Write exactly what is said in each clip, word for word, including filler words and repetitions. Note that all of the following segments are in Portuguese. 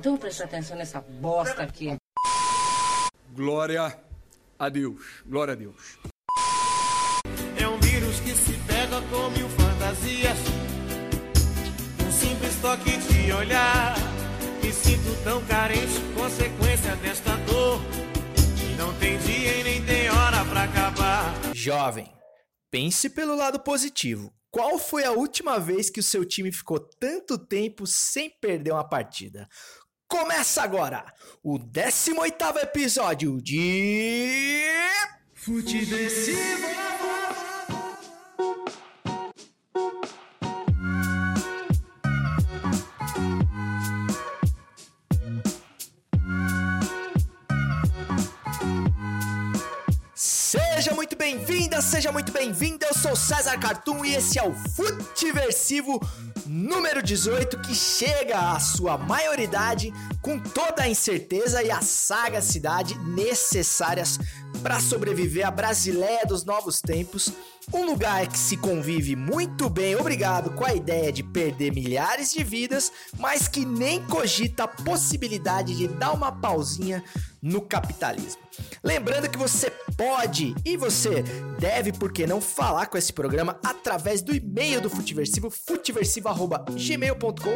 Então presta atenção nessa bosta aqui. Glória a Deus. Glória a Deus. É um vírus que se pega com mil fantasias. Um simples toque de olhar. Me sinto tão carente, consequência desta dor. Não tem dia e nem tem hora pra acabar. Jovem, pense pelo lado positivo. Qual foi a última vez que o seu time ficou tanto tempo sem perder uma partida? Começa agora o décimo oitavo episódio de... Futiversivo. Seja muito bem-vinda, seja muito bem-vinda, eu sou César Cartum e esse é o Futiversivo número dezoito, que chega à sua maioridade com toda a incerteza e a sagacidade necessárias para sobreviver à Brasileia dos novos tempos, um lugar que se convive muito bem, obrigado, com a ideia de perder milhares de vidas, mas que nem cogita a possibilidade de dar uma pausinha no capitalismo. Lembrando que você pode e você deve, por que não, falar com esse programa através do e-mail do Futiversivo, futiversivo arroba gmail ponto com,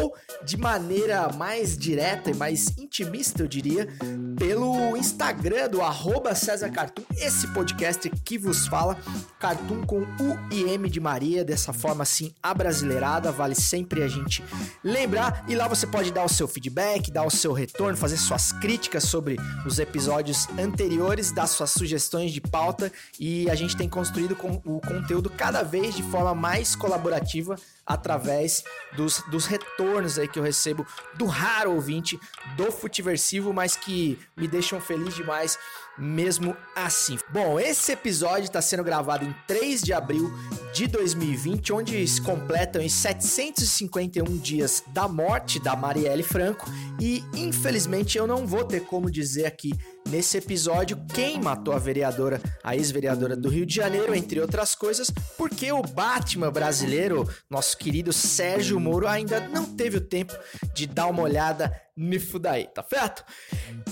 ou de maneira mais direta e mais intimista, eu diria, pelo Instagram do arroba César Cartum, esse podcast que vos fala, Cartum com U e M de Maria, dessa forma assim abrasileirada, vale sempre a gente lembrar, e lá você pode dar o seu feedback, dar o seu retorno, fazer suas críticas sobre os episódios anteriores, das suas sugestões de pauta, e a gente tem construído com o conteúdo cada vez de forma mais colaborativa através dos, dos retornos aí que eu recebo do raro ouvinte do Futiversivo, mas que me deixam feliz demais mesmo assim. Bom, esse episódio está sendo gravado em três de abril de dois mil e vinte, onde se completam os setecentos e cinquenta e um dias da morte da Marielle Franco, e infelizmente eu não vou ter como dizer aqui nesse episódio quem matou a vereadora, a ex-vereadora do Rio de Janeiro, entre outras coisas, porque o Batman brasileiro, nosso querido Sérgio Moro, ainda não teve o tempo de dar uma olhada nisso daí, tá certo?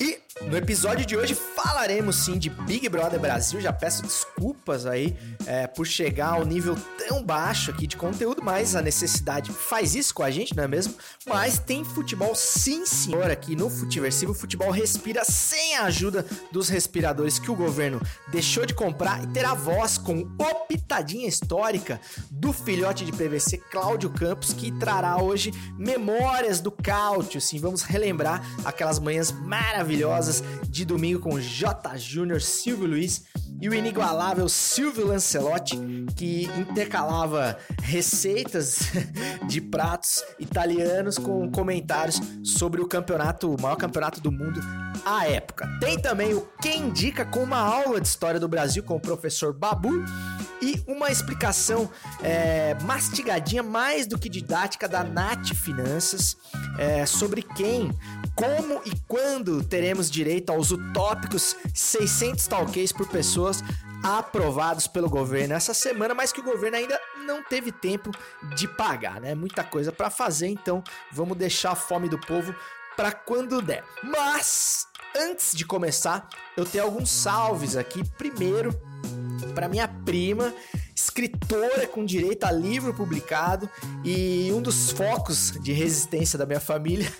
E no episódio de hoje falaremos sim de Big Brother Brasil, já peço desculpas aí é, por chegar ao nível tão baixo aqui de conteúdo, mas a necessidade faz isso com a gente, não é mesmo? Mas tem futebol sim senhor aqui no Futiversivo, o futebol respira sem a ajuda dos respiradores que o governo deixou de comprar, e terá voz com o pitadinha histórica do filhote de P V C Cláudio Campos, que trará hoje memórias do Cáutio, sim, vamos relembrar aquelas manhãs maravilhosas de domingo com Jota Júnior, Silvio Luiz e o inigualável Silvio Lancelotti, que intercalava receitas de pratos italianos com comentários sobre o campeonato, o maior campeonato do mundo à época. Tem também o Quem Indica, com uma aula de História do Brasil com o professor Babu, e uma explicação é, mastigadinha, mais do que didática, da Nath Finanças é, sobre quem, como e quando teremos direito aos utópicos seiscentos talkês por pessoas aprovados pelo governo essa semana, mas que o governo ainda não teve tempo de pagar, né? Muita coisa para fazer, então vamos deixar a fome do povo para quando der. Mas antes de começar, eu tenho alguns salves aqui. Primeiro, para minha prima, escritora com direito a livro publicado e um dos focos de resistência da minha família,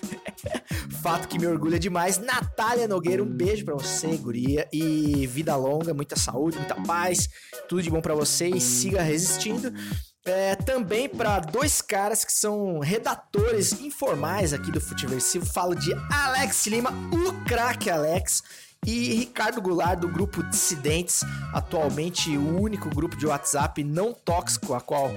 fato que me orgulha demais, Natália Nogueira, um beijo pra você, guria, e vida longa, muita saúde, muita paz, tudo de bom pra você e siga resistindo. É, também para dois caras que são redatores informais aqui do Futiversivo, falo de Alex Lima, o craque Alex, e Ricardo Goulart, do grupo Dissidentes, atualmente o único grupo de WhatsApp não tóxico a qual,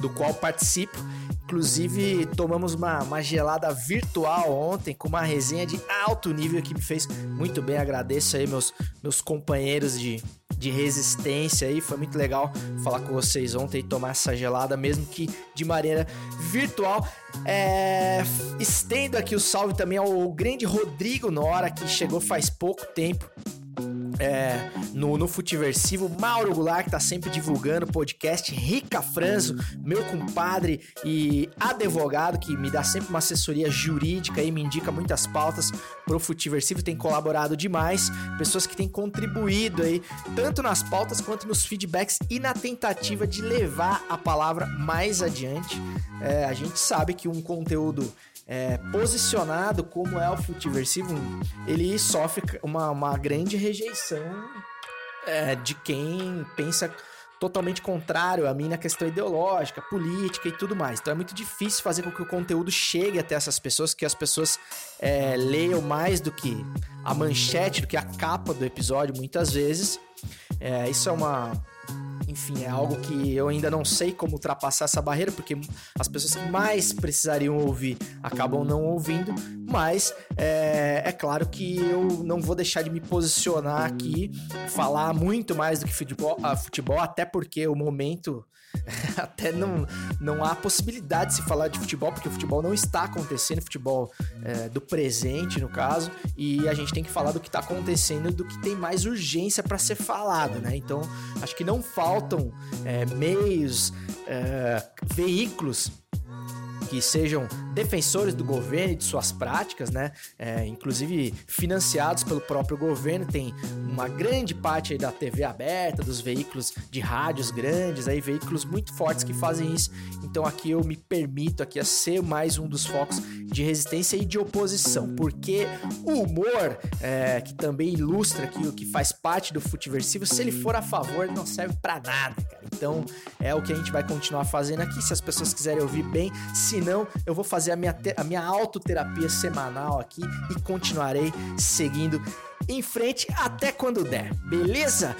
do qual participo. Inclusive, tomamos uma, uma gelada virtual ontem com uma resenha de alto nível que me fez muito bem. Agradeço aí meus, meus companheiros de, de resistência aí. Foi muito legal falar com vocês ontem e tomar essa gelada, mesmo que de maneira virtual. É, estendo aqui o salve também ao grande Rodrigo Nora, que chegou faz pouco tempo é, no, no Futiversivo, Mauro Goulart, que tá sempre divulgando o podcast, Rica Franzo, meu compadre e advogado, que me dá sempre uma assessoria jurídica e me indica muitas pautas pro Futiversivo, tem colaborado demais, pessoas que têm contribuído aí, tanto nas pautas quanto nos feedbacks e na tentativa de levar a palavra mais adiante. É, a gente sabe que um conteúdo É, posicionado como é o Futiversivo, ele sofre uma, uma grande rejeição é, de quem pensa totalmente contrário a mim na questão ideológica, política e tudo mais. Então é muito difícil fazer com que o conteúdo chegue até essas pessoas, que as pessoas é, leiam mais do que a manchete, do que a capa do episódio, muitas vezes. É, isso é uma... Enfim, é algo que eu ainda não sei como ultrapassar essa barreira, porque as pessoas que mais precisariam ouvir acabam não ouvindo, mas é, é claro que eu não vou deixar de me posicionar aqui, falar muito mais do que futebol, futebol até porque o momento... Até não, não há possibilidade de se falar de futebol, porque o futebol não está acontecendo, futebol é, do presente, no caso, e a gente tem que falar do que está acontecendo, do que tem mais urgência para ser falado, né? Então, acho que não faltam é, meios, é, veículos que sejam defensores do governo e de suas práticas, né? É, inclusive financiados pelo próprio governo, tem uma grande parte aí da T V aberta, dos veículos de rádios grandes, aí veículos muito fortes que fazem isso. Então aqui eu me permito aqui a ser mais um dos focos de resistência e de oposição, porque o humor, é, que também ilustra aqui o que faz parte do Futiversivo, se ele for a favor, não serve pra nada, cara. Então é o que a gente vai continuar fazendo aqui, se as pessoas quiserem ouvir bem, se não, eu vou fazer a minha, te- a minha autoterapia semanal aqui e continuarei seguindo em frente até quando der, beleza?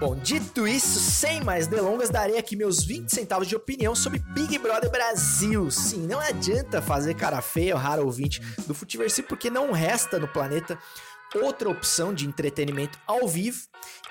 Bom, dito isso, sem mais delongas, darei aqui meus vinte centavos de opinião sobre Big Brother Brasil. Sim, não adianta fazer cara feia, raro ouvinte do Futiversivo, porque não resta no planeta outra opção de entretenimento ao vivo.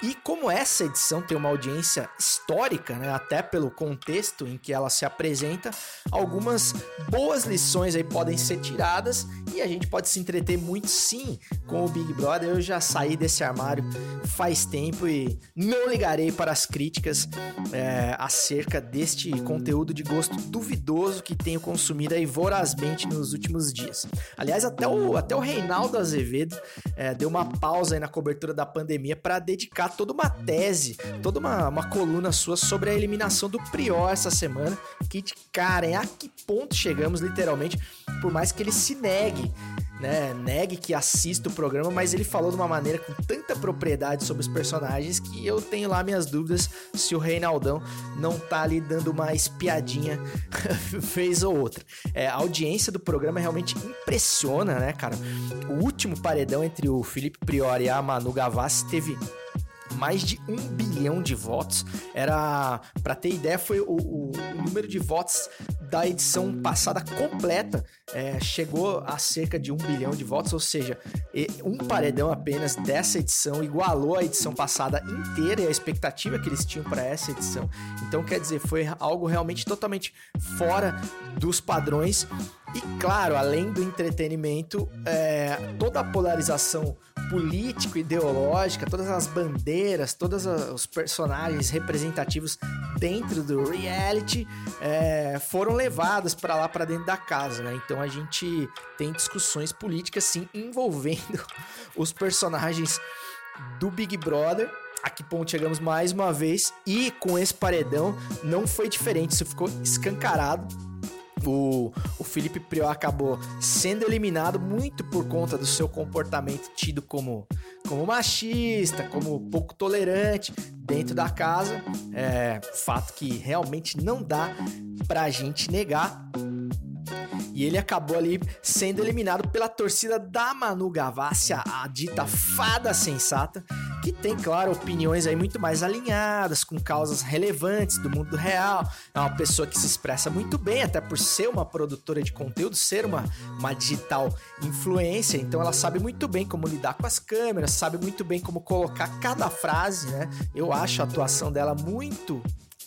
E como essa edição tem uma audiência histórica, né, até pelo contexto em que ela se apresenta, algumas boas lições aí podem ser tiradas e a gente pode se entreter muito, sim, com o Big Brother. Eu já saí desse armário faz tempo e não ligarei para as críticas é, acerca deste conteúdo de gosto duvidoso que tenho consumido aí vorazmente nos últimos dias. Aliás, até o, até o Reinaldo Azevedo é, deu uma pausa aí na cobertura da pandemia para dedicar toda uma tese, toda uma, uma coluna sua sobre a eliminação do Prior essa semana, que, de cara, hein, a que ponto chegamos, literalmente, por mais que ele se negue, né, negue que assista o programa, mas ele falou de uma maneira com tanta propriedade sobre os personagens que eu tenho lá minhas dúvidas se o Reinaldão não tá ali dando uma espiadinha vez ou outra. É, a audiência do programa realmente impressiona, né, cara? O último paredão entre o Felipe Prior e a Manu Gavassi teve mais de um bilhão de votos. Era, pra ter ideia, foi o, o, o número de votos da edição passada completa, é, chegou a cerca de um bilhão de votos, ou seja, um paredão apenas dessa edição igualou a edição passada inteira e a expectativa que eles tinham para essa edição. Então, quer dizer, foi algo realmente totalmente fora dos padrões. E claro, além do entretenimento, é, toda a polarização político-ideológica, todas as bandeiras, todos os personagens representativos dentro do reality é, foram levados para lá, para dentro da casa, né? Então a gente tem discussões políticas, sim, envolvendo os personagens do Big Brother. A que ponto chegamos mais uma vez, e com esse paredão não foi diferente, isso ficou escancarado. O, o Felipe Prior acabou sendo eliminado muito por conta do seu comportamento tido como, como machista, como pouco tolerante dentro da casa. É, fato que realmente não dá pra gente negar. E ele acabou ali sendo eliminado pela torcida da Manu Gavassi, a dita fada sensata, que tem, claro, opiniões aí muito mais alinhadas, com causas relevantes do mundo real. É uma pessoa que se expressa muito bem, até por ser uma produtora de conteúdo, ser uma, uma digital influencer. Então ela sabe muito bem como lidar com as câmeras, sabe muito bem como colocar cada frase, né? Eu acho a atuação dela muito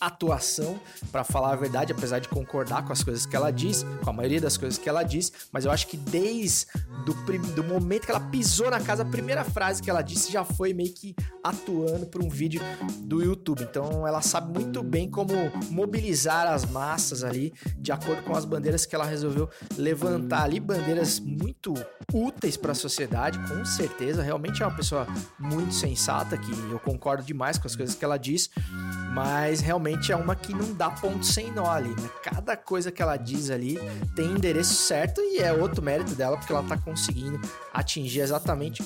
atuação, para falar a verdade, apesar de concordar com as coisas que ela diz, com a maioria das coisas que ela diz, mas eu acho que desde do, prim... do momento que ela pisou na casa, a primeira frase que ela disse já foi meio que atuando para um vídeo do YouTube. Então ela sabe muito bem como mobilizar as massas ali, de acordo com as bandeiras que ela resolveu levantar ali, bandeiras muito úteis para a sociedade, com certeza. Realmente é uma pessoa muito sensata, que eu concordo demais com as coisas que ela diz, mas realmente é uma que não dá ponto sem nó ali, né? Cada coisa que ela diz ali tem endereço certo, e é outro mérito dela, porque ela tá conseguindo atingir exatamente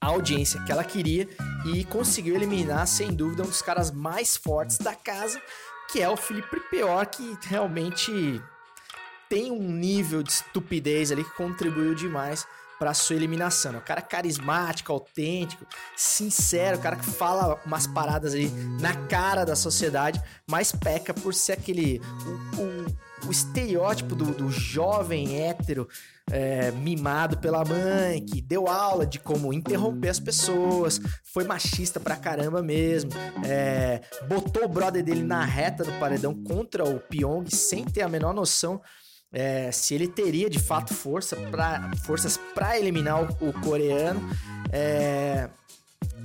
a audiência que ela queria e conseguiu eliminar, sem dúvida, um dos caras mais fortes da casa, que é o Felipe Prior, que realmente tem um nível de estupidez ali que contribuiu demais para sua eliminação. É um cara carismático, autêntico, sincero, o cara que fala umas paradas ali na cara da sociedade, mas peca por ser aquele o, o, o estereótipo do, do jovem hétero é, mimado pela mãe, que deu aula de como interromper as pessoas, foi machista pra caramba mesmo, é, botou o brother dele na reta do paredão contra o Pyong sem ter a menor noção É, se ele teria de fato força pra, forças para eliminar o, o coreano. É,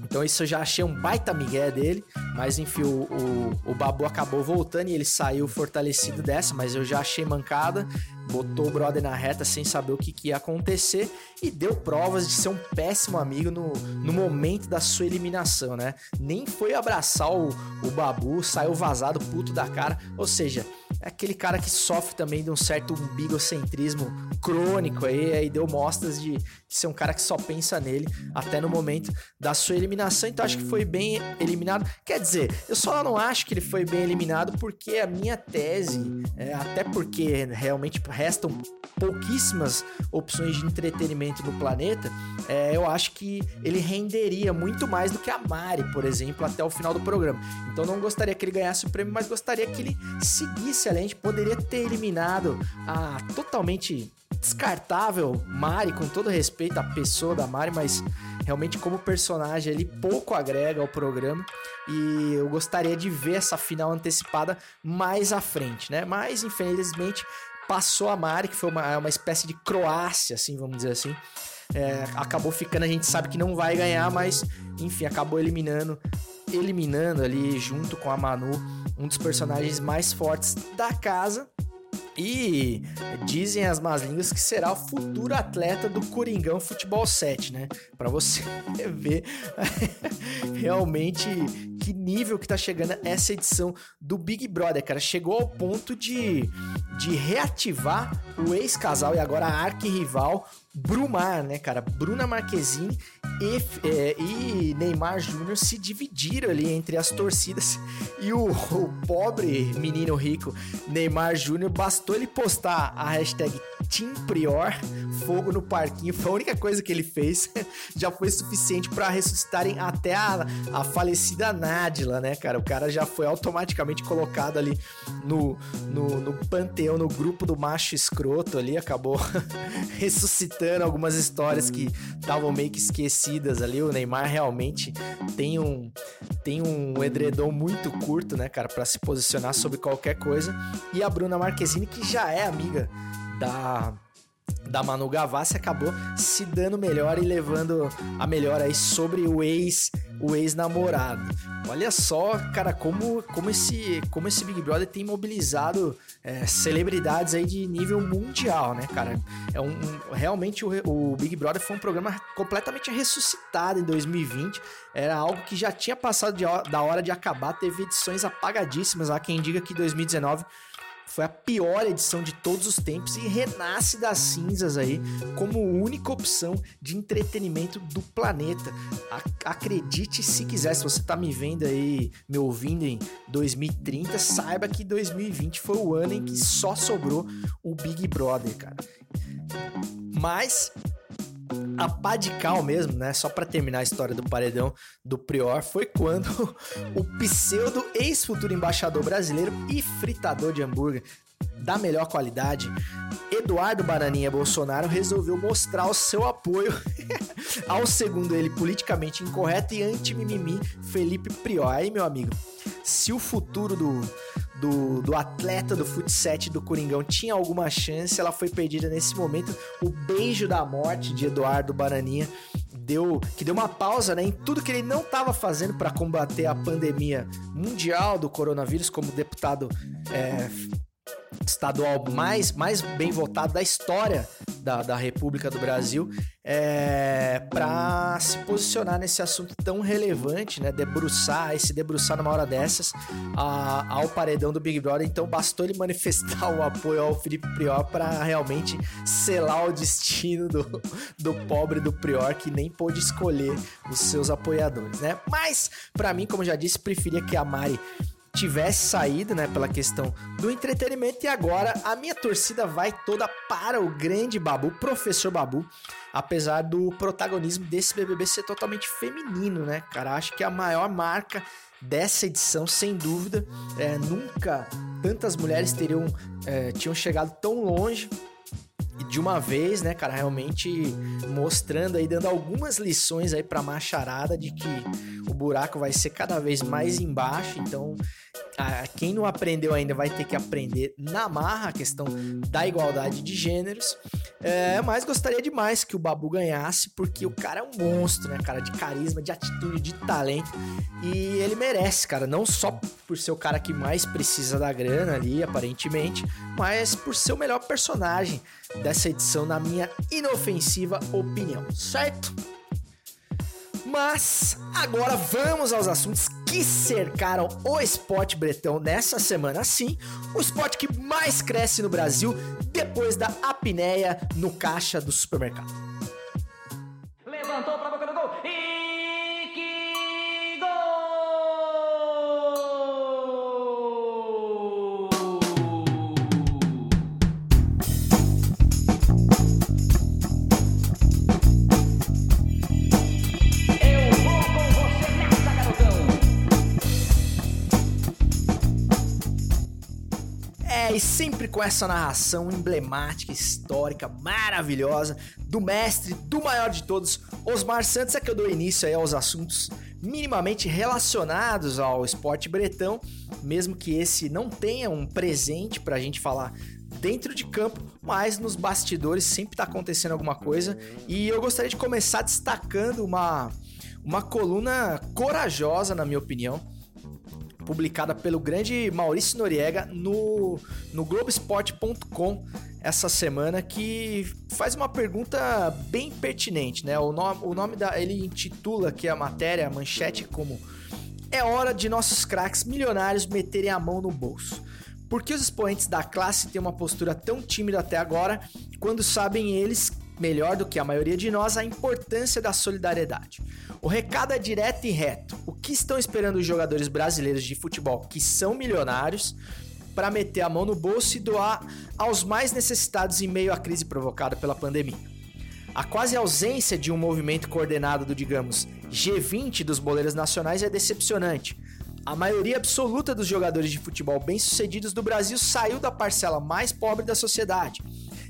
então isso eu já achei um baita migué dele, mas enfim, o, o, o Babu acabou voltando e ele saiu fortalecido dessa, mas eu já achei mancada. Botou o brother na reta sem saber o que, que ia acontecer, e deu provas de ser um péssimo amigo no, no momento da sua eliminação, né? Nem foi abraçar o, o Babu, saiu vazado, puto da cara, ou seja, é aquele cara que sofre também de um certo umbigocentrismo crônico aí, aí deu mostras de ser um cara que só pensa nele até no momento da sua eliminação. Então acho que foi bem eliminado. Quer dizer, eu só não acho que ele foi bem eliminado porque a minha tese, é, até porque realmente restam pouquíssimas opções de entretenimento no planeta, é, eu acho que ele renderia muito mais do que a Mari, por exemplo, até o final do programa. Então não gostaria que ele ganhasse o prêmio, mas gostaria que ele seguisse além. A gente poderia ter eliminado a totalmente descartável Mari, com todo respeito à pessoa da Mari, mas realmente como personagem ele pouco agrega ao programa, e eu gostaria de ver essa final antecipada mais à frente, né? Mas infelizmente passou a Mari, que foi uma, uma espécie de Croácia, assim, vamos dizer assim. É, acabou ficando, a gente sabe que não vai ganhar, mas enfim, acabou eliminando, eliminando ali junto com a Manu, um dos personagens mais fortes da casa. E dizem as más línguas que será o futuro atleta do Coringão Futebol sete, né? Pra você ver realmente que nível que tá chegando essa edição do Big Brother, cara. Chegou ao ponto de, de reativar o ex-casal e agora a arqui-rival Brumar, né, cara? Bruna Marquezine e, é, e Neymar Júnior se dividiram ali entre as torcidas, e o, o pobre menino rico Neymar Júnior, bastou ele postar a hashtag Team Prior, fogo no parquinho, foi a única coisa que ele fez, já foi suficiente para ressuscitarem até a, a falecida Nádila, né, cara? O cara já foi automaticamente colocado ali no, no, no panteão, no grupo do macho escroto ali, acabou ressuscitando algumas histórias que estavam meio que esquecidas ali. O Neymar realmente tem um, tem um edredom muito curto, né, cara, pra se posicionar sobre qualquer coisa. E a Bruna Marquezine, que já é amiga da, da Manu Gavassi, acabou se dando melhor e levando a melhor aí sobre o ex, o ex-namorado. Olha só, cara, como, como, esse, como esse Big Brother tem mobilizado é, celebridades aí de nível mundial, né, cara? É um, um, realmente o, o Big Brother foi um programa completamente ressuscitado em dois mil e vinte. Era algo que já tinha passado de, da hora de acabar, teve edições apagadíssimas. Há quem diga que dois mil e dezenove foi a pior edição de todos os tempos e renasce das cinzas aí como única opção de entretenimento do planeta. Acredite se quiser, se você tá me vendo aí, me ouvindo em dois mil e trinta, saiba que dois mil e vinte foi o ano em que só sobrou o Big Brother, cara. Mas a pá de cal mesmo, né? Só pra terminar a história do paredão do Prior, foi quando o pseudo ex-futuro embaixador brasileiro e fritador de hambúrguer da melhor qualidade, Eduardo Bananinha Bolsonaro, resolveu mostrar o seu apoio ao, segundo ele, politicamente incorreto e anti-mimimi Felipe Prior. Aí, meu amigo, se o futuro do, do, do atleta do futsal do Coringão tinha alguma chance, ela foi perdida nesse momento. O beijo da morte de Eduardo Baraninha deu, que deu uma pausa, né, em tudo que ele não estava fazendo para combater a pandemia mundial do coronavírus, como deputado é, estadual mais, mais bem votado da história Da, da República do Brasil, é, para se posicionar nesse assunto tão relevante, né? Debruçar, e se debruçar numa hora dessas a, ao paredão do Big Brother. Então bastou ele manifestar o apoio ao Felipe Prior para realmente selar o destino do, do pobre do Prior, que nem pôde escolher os seus apoiadores, né? Mas, para mim, como eu já disse, preferia que a Mari tivesse saído, né, pela questão do entretenimento. E agora a minha torcida vai toda para o grande Babu, professor Babu, apesar do protagonismo desse B B B ser totalmente feminino, né, cara? Acho que a maior marca dessa edição, sem dúvida, é, nunca tantas mulheres teriam, é, tinham chegado tão longe de uma vez, né, cara? Realmente mostrando aí, dando algumas lições aí pra macharada de que o buraco vai ser cada vez mais embaixo. Então, a, quem não aprendeu ainda vai ter que aprender na marra a questão da igualdade de gêneros. É, mas gostaria demais que o Babu ganhasse, porque o cara é um monstro, né, cara? De carisma, de atitude, de talento. E ele merece, cara. Não só por ser o cara que mais precisa da grana ali, aparentemente, mas por ser o melhor personagem dessa edição, na minha inofensiva opinião, certo? Mas agora vamos aos assuntos que cercaram o Spot Bretão nessa semana. Sim, o spot que mais cresce no Brasil depois da apneia no caixa do supermercado. Levantou pra boca do gol e... E sempre com essa narração emblemática, histórica, maravilhosa, do mestre, do maior de todos, Osmar Santos, é que eu dou início aí aos assuntos minimamente relacionados ao esporte bretão, mesmo que esse não tenha um presente pra gente falar dentro de campo, mas nos bastidores sempre tá acontecendo alguma coisa. E eu gostaria de começar destacando uma, uma coluna corajosa, na minha opinião, publicada pelo grande Maurício Noriega no, no globo esporte ponto com essa semana, que faz uma pergunta bem pertinente, né? O nome, o nome da, ele intitula aqui a matéria, a manchete, como "É hora de nossos craques milionários meterem a mão no bolso. Por que os expoentes da classe têm uma postura tão tímida até agora, quando sabem eles melhor do que a maioria de nós a importância da solidariedade? O recado é direto e reto. O que estão esperando os jogadores brasileiros de futebol, que são milionários, para meter a mão no bolso e doar aos mais necessitados em meio à crise provocada pela pandemia? A quase ausência de um movimento coordenado do, digamos, G vinte dos boleiros nacionais é decepcionante. A maioria absoluta dos jogadores de futebol bem-sucedidos do Brasil saiu da parcela mais pobre da sociedade.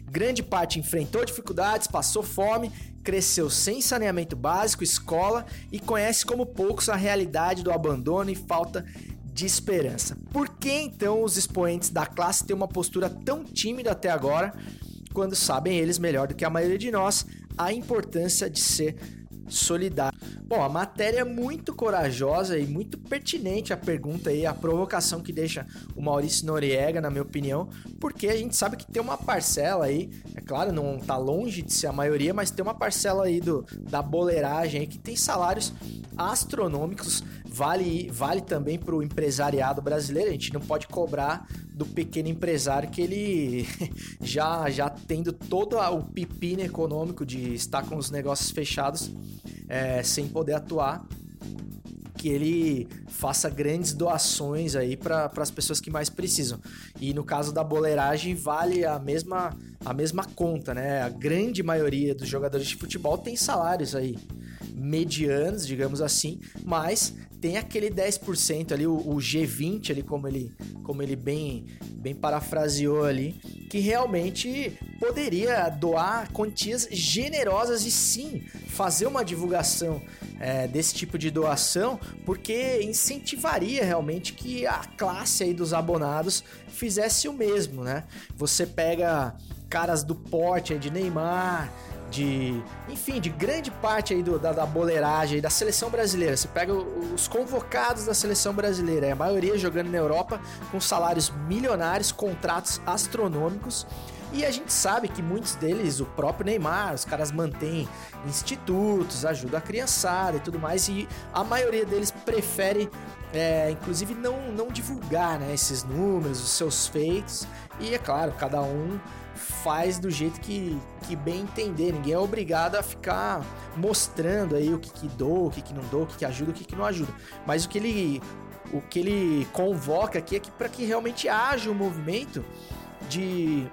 Grande parte enfrentou dificuldades, passou fome, cresceu sem saneamento básico, escola, e conhece como poucos a realidade do abandono e falta de esperança. Por que então os expoentes da classe têm uma postura tão tímida até agora, quando sabem eles melhor do que a maioria de nós a importância de ser solidário?" Bom, a matéria é muito corajosa e muito pertinente a pergunta e a provocação que deixa o Maurício Noriega, na minha opinião, porque a gente sabe que tem uma parcela aí, é claro, não tá longe de ser a maioria, mas tem uma parcela aí do, da boleiragem aí que tem salários astronômicos. Vale, vale também para o empresariado brasileiro. A gente não pode cobrar do pequeno empresário que ele já, já tendo todo o pepino econômico de estar com os negócios fechados, é, sem poder atuar, que ele faça grandes doações aí para as pessoas que mais precisam. E no caso da boleiragem vale a mesma, a mesma conta, né? A grande maioria dos jogadores de futebol tem salários aí medianos, digamos assim, mas tem aquele dez por cento ali, o, o G vinte ali, como ele, como ele bem, bem parafraseou ali, que realmente poderia doar quantias generosas e sim fazer uma divulgação é, desse tipo de doação, porque incentivaria realmente que a classe aí dos abonados fizesse o mesmo, né? Você pega caras do porte aí de Neymar, de, enfim, de grande parte aí do, da, da boleiragem, da seleção brasileira. Você pega os convocados da seleção brasileira, a maioria jogando na Europa, com salários milionários, contratos astronômicos, e a gente sabe que muitos deles, o próprio Neymar, os caras mantêm institutos, ajudam a criançada e tudo mais, e a maioria deles prefere, é, inclusive, não, não divulgar, né, esses números, os seus feitos, e é claro, cada um faz do jeito que, que bem entender, ninguém é obrigado a ficar mostrando aí o que que dou, o que que não dou, o que que ajuda, o que que não ajuda, mas o que ele, o que ele convoca aqui é que para que realmente haja um movimento de,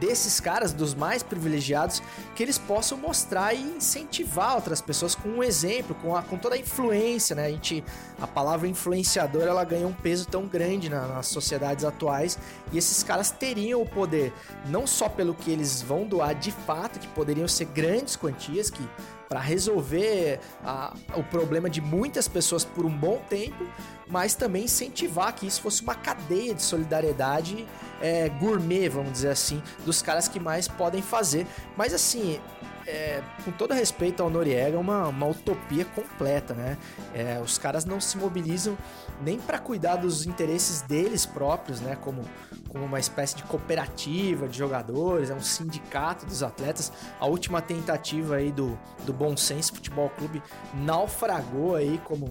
desses caras, dos mais privilegiados, que eles possam mostrar e incentivar outras pessoas com um exemplo, com, a, com toda a influência, né? A gente, a palavra influenciador, ela ganha um peso tão grande na, nas sociedades atuais, e esses caras teriam o poder, não só pelo que eles vão doar de fato, que poderiam ser grandes quantias, que para resolver a, o problema de muitas pessoas por um bom tempo, mas também incentivar que isso fosse uma cadeia de solidariedade é, gourmet, vamos dizer assim, dos caras que mais podem fazer. Mas assim, é, com todo respeito ao Noriega, é uma, uma utopia completa, né? É, os caras não se mobilizam nem para cuidar dos interesses deles próprios, né? Como, como uma espécie de cooperativa de jogadores, é um sindicato dos atletas. A última tentativa aí do, do Bom Senso Futebol Clube naufragou aí, como,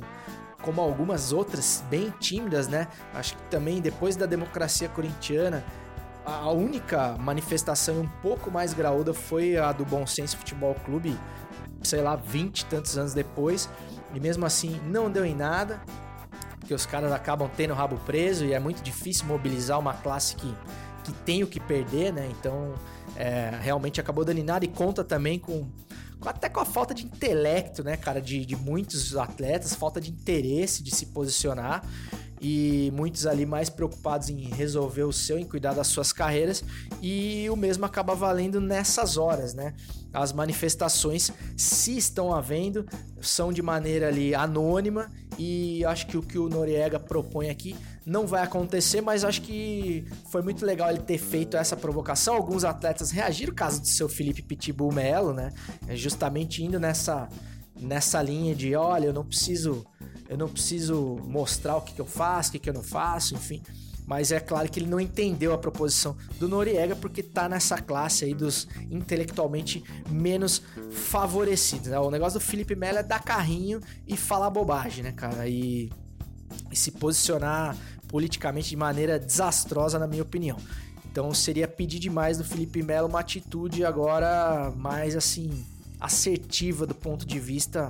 como algumas outras bem tímidas, né? Acho que também depois da democracia corintiana, a única manifestação um pouco mais graúda foi a do Bom Senso Futebol Clube, sei lá, vinte e tantos anos depois, e mesmo assim não deu em nada, porque os caras acabam tendo o rabo preso e é muito difícil mobilizar uma classe que, que tem o que perder, né? Então é, realmente acabou dando em nada, e conta também com, até com a falta de intelecto, né, cara, de, de muitos atletas, falta de interesse de se posicionar, e muitos ali mais preocupados em resolver o seu, em cuidar das suas carreiras, e o mesmo acaba valendo nessas horas, né? As manifestações, se estão havendo, são de maneira ali anônima, e acho que o que o Noriega propõe aqui não vai acontecer, mas acho que foi muito legal ele ter feito essa provocação. Alguns atletas reagiram, o caso do seu Felipe Pitbull Melo, né? Justamente indo nessa, nessa linha de, olha, eu não preciso... Eu não preciso mostrar o que, que eu faço, o que, que eu não faço, enfim. Mas é claro que ele não entendeu a proposição do Noriega, porque tá nessa classe aí dos intelectualmente menos favorecidos, né? O negócio do Felipe Melo é dar carrinho e falar bobagem, né, cara? E, e se posicionar politicamente de maneira desastrosa, na minha opinião. Então seria pedir demais do Felipe Melo uma atitude agora mais, assim, assertiva do ponto de vista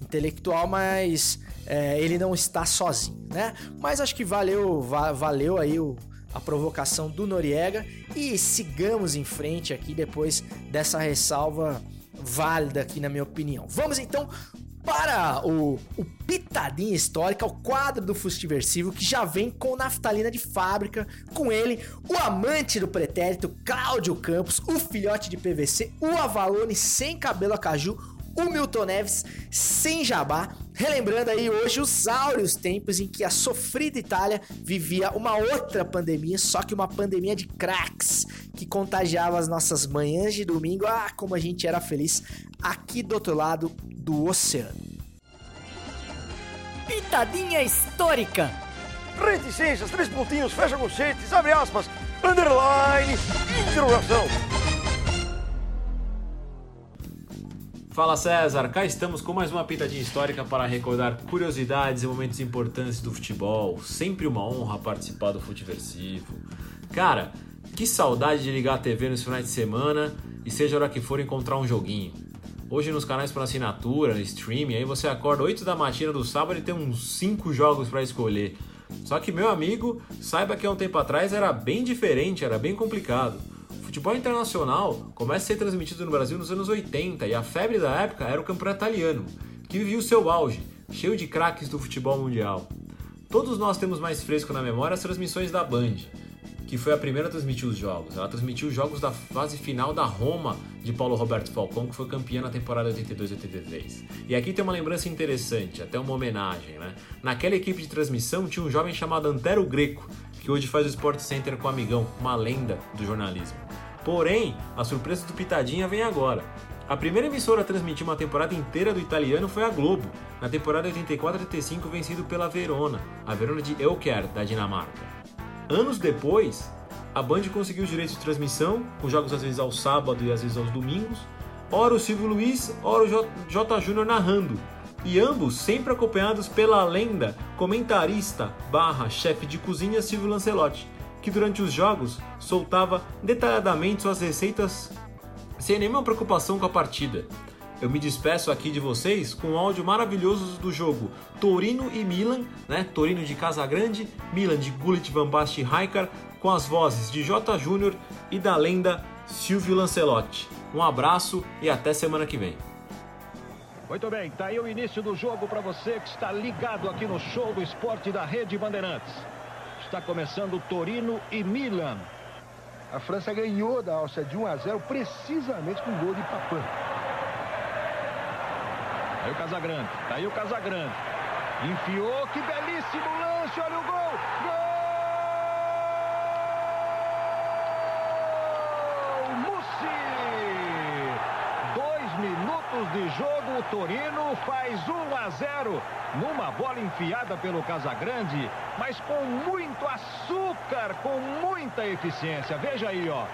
intelectual, mas é, ele não está sozinho, né? Mas acho que valeu, va- valeu aí o, a provocação do Noriega, e sigamos em frente aqui depois dessa ressalva válida aqui, na minha opinião. Vamos então para o, o Pitadinha Histórica, o quadro do Futiversivo, que já vem com naftalina de fábrica, com ele, o amante do pretérito, Cláudio Campos, o filhote de P V C, o Avalone sem cabelo a caju, o Milton Neves sem jabá, relembrando aí hoje os áureos tempos em que a sofrida Itália vivia uma outra pandemia, só que uma pandemia de craques, que contagiava as nossas manhãs de domingo. Ah, como a gente era feliz aqui do outro lado do oceano. Pitadinha histórica. Reticências, três pontinhos, fecha conchetes, abre aspas, underline, interrogação. Fala, César, cá estamos com mais uma pitadinha histórica para recordar curiosidades e momentos importantes do futebol. Sempre uma honra participar do Futiversivo. Cara, que saudade de ligar a T V nos finais de semana e seja a hora que for encontrar um joguinho. Hoje nos canais por assinatura, no streaming, aí você acorda oito da matina do sábado e tem uns cinco jogos para escolher. Só que, meu amigo, saiba que há um tempo atrás era bem diferente, era bem complicado. O futebol internacional começa a ser transmitido no Brasil nos anos oitenta e a febre da época era o campeonato italiano, que vivia o seu auge, cheio de craques do futebol mundial. Todos nós temos mais fresco na memória as transmissões da Band, que foi a primeira a transmitir os jogos. Ela transmitiu os jogos da fase final da Roma de Paulo Roberto Falcão, que foi campeã na temporada oitenta e dois oitenta e três. E aqui tem uma lembrança interessante, até uma homenagem, né? Naquela equipe de transmissão tinha um jovem chamado Antero Greco, que hoje faz o Sport Center com o Amigão, uma lenda do jornalismo. Porém, a surpresa do Pitadinha vem agora. A primeira emissora a transmitir uma temporada inteira do italiano foi a Globo, na temporada oitenta e quatro oitenta e cinco, vencido pela Verona, a Verona de Rijkaard, da Dinamarca. Anos depois, a Band conseguiu os direitos de transmissão, com jogos às vezes ao sábado e às vezes aos domingos, ora o Silvio Luiz, ora o Jota Júnior narrando, e ambos sempre acompanhados pela lenda, comentarista, barra, chefe de cozinha Silvio Lancelotti, que durante os jogos soltava detalhadamente suas receitas sem nenhuma preocupação com a partida. Eu me despeço aqui de vocês com um áudio maravilhoso do jogo Torino e Milan, né? Torino de Casagrande, Milan de Gullit, Van Basten e Rijkaard, com as vozes de Jota Júnior e da lenda Silvio Lancelotti. Um abraço e até semana que vem. Muito bem, tá aí o início do jogo para você que está ligado aqui no Show do Esporte da Rede Bandeirantes. Está começando Torino e Milan. A França ganhou da Áustria de um a zero precisamente com o gol de Papin. Aí o Casagrande, tá aí o Casagrande. Enfiou, que belíssimo lance, olha o gol! Gol! Mussi! Dois minutos de jogo, o Torino faz um a zero. Numa bola enfiada pelo Casagrande, mas com muito açúcar, com muita eficiência. Veja aí, ó.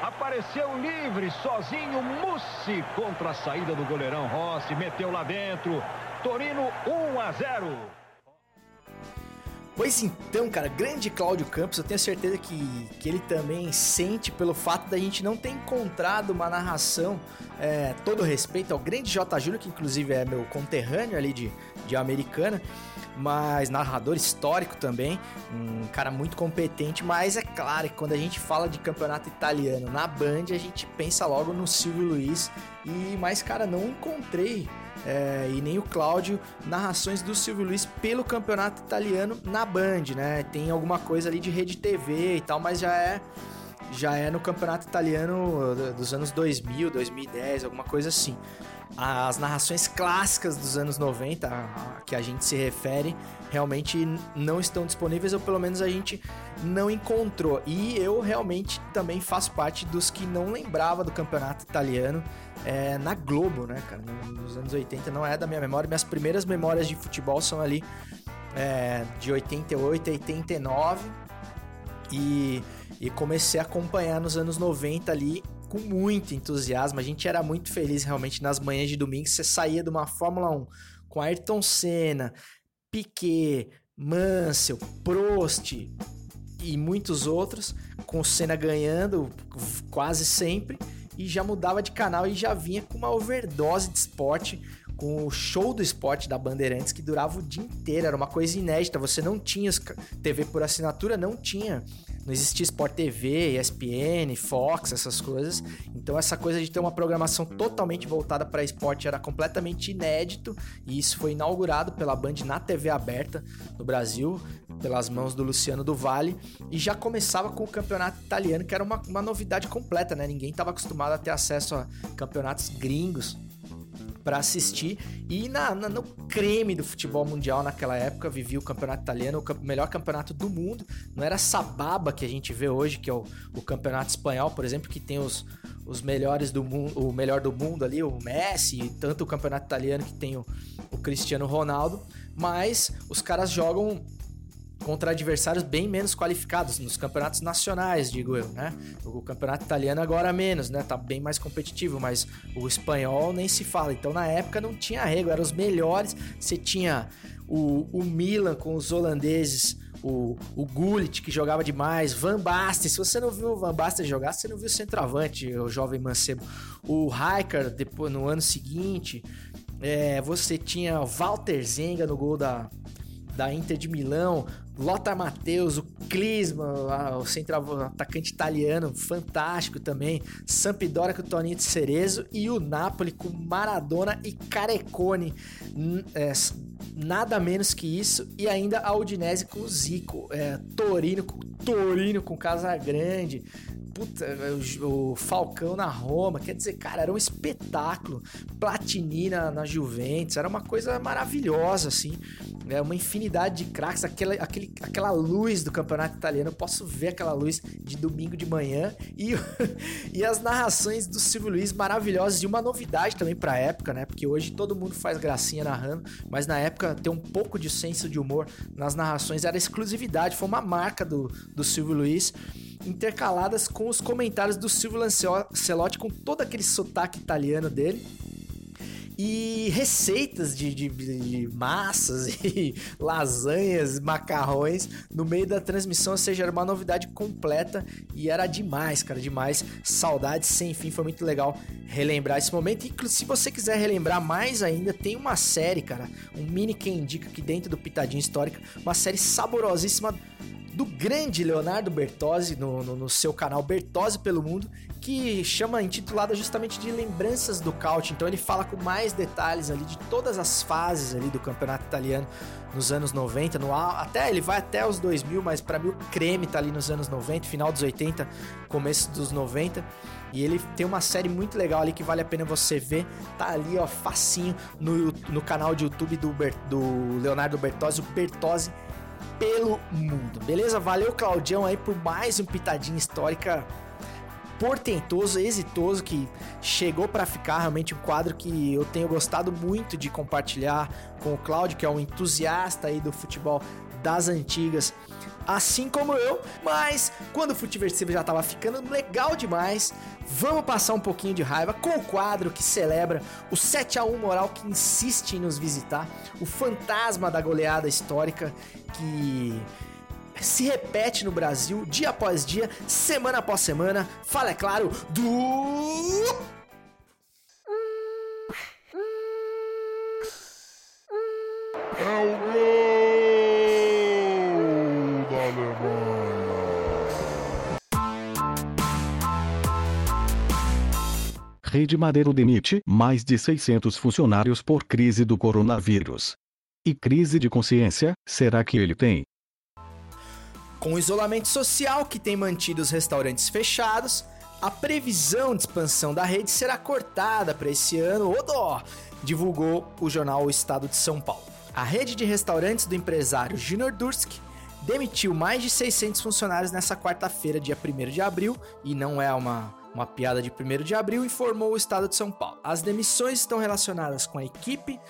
Apareceu livre, sozinho, Mussi, contra a saída do goleirão Rossi, meteu lá dentro. Torino um a zero. Pois então, cara, grande Cláudio Campos, eu tenho certeza que, que ele também sente pelo fato da gente não ter encontrado uma narração, é, todo respeito ao grande Jota Júnior, que inclusive é meu conterrâneo ali de, de Americana, mas narrador histórico também, um cara muito competente, mas é claro que quando a gente fala de campeonato italiano na Band, a gente pensa logo no Silvio Luiz, e mas, cara, não encontrei... É, e nem o Cláudio, narrações do Silvio Luiz pelo campeonato italiano na Band, né? Tem alguma coisa ali de rede T V e tal, mas já é, já é no campeonato italiano dos anos dois mil, dois mil e dez, alguma coisa assim. As narrações clássicas dos anos noventa, a que a gente se refere, realmente não estão disponíveis, ou pelo menos a gente não encontrou. E eu realmente também faço parte dos que não lembrava do campeonato italiano é, na Globo, né, cara? Nos anos oitenta não é da minha memória. Minhas primeiras memórias de futebol são ali é, de oitenta e oito a oitenta e nove. E, e comecei a acompanhar nos anos noventa ali, com muito entusiasmo. A gente era muito feliz realmente nas manhãs de domingo. Você saía de uma Fórmula um com Ayrton Senna, Piquet, Mansell, Prost e muitos outros, com o Senna ganhando quase sempre, e já mudava de canal e já vinha com uma overdose de esporte, com o Show do Esporte da Bandeirantes, que durava o dia inteiro, era uma coisa inédita. Você não tinha T V por assinatura, não tinha, não existia Sport T V, E S P N, Fox, essas coisas. Então essa coisa de ter uma programação totalmente voltada para esporte era completamente inédito, e isso foi inaugurado pela Band na T V aberta no Brasil, pelas mãos do Luciano do Vale, e já começava com o campeonato italiano, que era uma, uma novidade completa, né? Ninguém estava acostumado a ter acesso a campeonatos gringos para assistir, e na, na, no creme do futebol mundial naquela época vivia o campeonato italiano, o camp- melhor campeonato do mundo. Não era essa baba que a gente vê hoje, que é o, o campeonato espanhol, por exemplo, que tem os, os melhores do mundo, o melhor do mundo ali, o Messi, e tanto o campeonato italiano que tem o, o Cristiano Ronaldo, mas os caras jogam contra adversários bem menos qualificados nos campeonatos nacionais, digo eu, né? O campeonato italiano agora menos, né? Tá bem mais competitivo, mas o espanhol nem se fala. Então na época não tinha rego, eram os melhores. Você tinha o, o Milan com os holandeses, o, o Gullit, que jogava demais, Van Basten. Se você não viu o Van Basten jogar, você não viu o centroavante, o jovem mancebo. O Rijkaard, depois no ano seguinte, é, você tinha o Walter Zenga no gol da, da Inter de Milão, Lota Matheus, o Clisma, o central atacante italiano, fantástico também. Sampdoria com o Toninho de Cerezo e o Napoli com Maradona e Carecone. É, nada menos que isso. E ainda a Udinese com o Zico. É, Torino, Torino com o Casagrande. Puta, o Falcão na Roma. Quer dizer, cara, era um espetáculo. Platini na, na Juventus. Era uma coisa maravilhosa, assim. É uma infinidade de craques, aquela, aquele, aquela luz do campeonato italiano, eu posso ver aquela luz de domingo de manhã, e, e as narrações do Silvio Luiz maravilhosas, e uma novidade também pra época, né, porque hoje todo mundo faz gracinha narrando, mas na época ter um pouco de senso de humor nas narrações era exclusividade, foi uma marca do, do Silvio Luiz, intercaladas com os comentários do Silvio Lancelotti, com todo aquele sotaque italiano dele, e receitas de, de, de massas e lasanhas, macarrões no meio da transmissão, ou seja, era uma novidade completa e era demais, cara, demais, saudades sem fim, foi muito legal relembrar esse momento. E se você quiser relembrar mais ainda, tem uma série, cara, um mini que indica aqui dentro do Pitadinha Histórica, uma série saborosíssima do grande Leonardo Bertozzi, no, no, no seu canal Bertozzi pelo Mundo, que chama, intitulada justamente de Lembranças do Couch, então ele fala com mais detalhes ali de todas as fases ali do campeonato italiano nos anos noventa, no, até, ele vai até os dois mil, mas pra mim o creme tá ali nos anos noventa, final dos oitenta, começo dos noventa, e ele tem uma série muito legal ali que vale a pena você ver, tá ali ó, facinho, no, no canal de YouTube do, Ber, do Leonardo Bertozzi, o Bertozzi pelo Mundo, beleza? Valeu, Claudião, aí por mais um Pitadinha Histórica portentoso, exitoso, que chegou para ficar, realmente um quadro que eu tenho gostado muito de compartilhar com o Cláudio, que é um entusiasta aí do futebol das antigas, assim como eu, mas quando o Futiversivo já tava ficando legal demais, vamos passar um pouquinho de raiva com o quadro que celebra o sete a um moral que insiste em nos visitar, o fantasma da goleada histórica que se repete no Brasil dia após dia, semana após semana, fala, é claro, do... Rede Madeiro demite mais de seiscentos funcionários por crise do coronavírus. E crise de consciência, será que ele tem? Com o isolamento social que tem mantido os restaurantes fechados, a previsão de expansão da rede será cortada para esse ano, ô dó, divulgou o jornal O Estado de São Paulo. A rede de restaurantes do empresário Junior Durski demitiu mais de seiscentos funcionários nessa quarta-feira, dia primeiro de abril, e não é uma... Uma piada de primeiro de abril, informou o Estado de São Paulo. As demissões estão relacionadas com a equipe,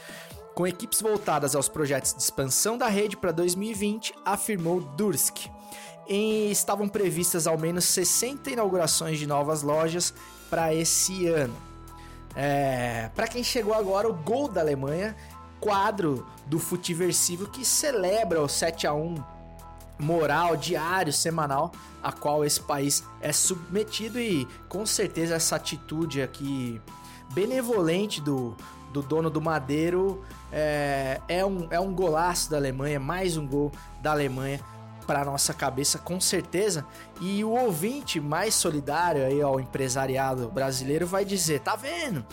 com equipes voltadas aos projetos de expansão da rede para dois mil e vinte, afirmou Durski. E estavam previstas ao menos sessenta inaugurações de novas lojas para esse ano. É, para quem chegou agora, o Gol da Alemanha, quadro do Futiversivo que celebra o sete a um. Moral, diário, semanal, a qual esse país é submetido, e com certeza essa atitude aqui benevolente do, do dono do Madeiro é, é, um, é um golaço da Alemanha, mais um gol da Alemanha para nossa cabeça, com certeza. E o ouvinte mais solidário aí ao empresariado brasileiro vai dizer, tá vendo?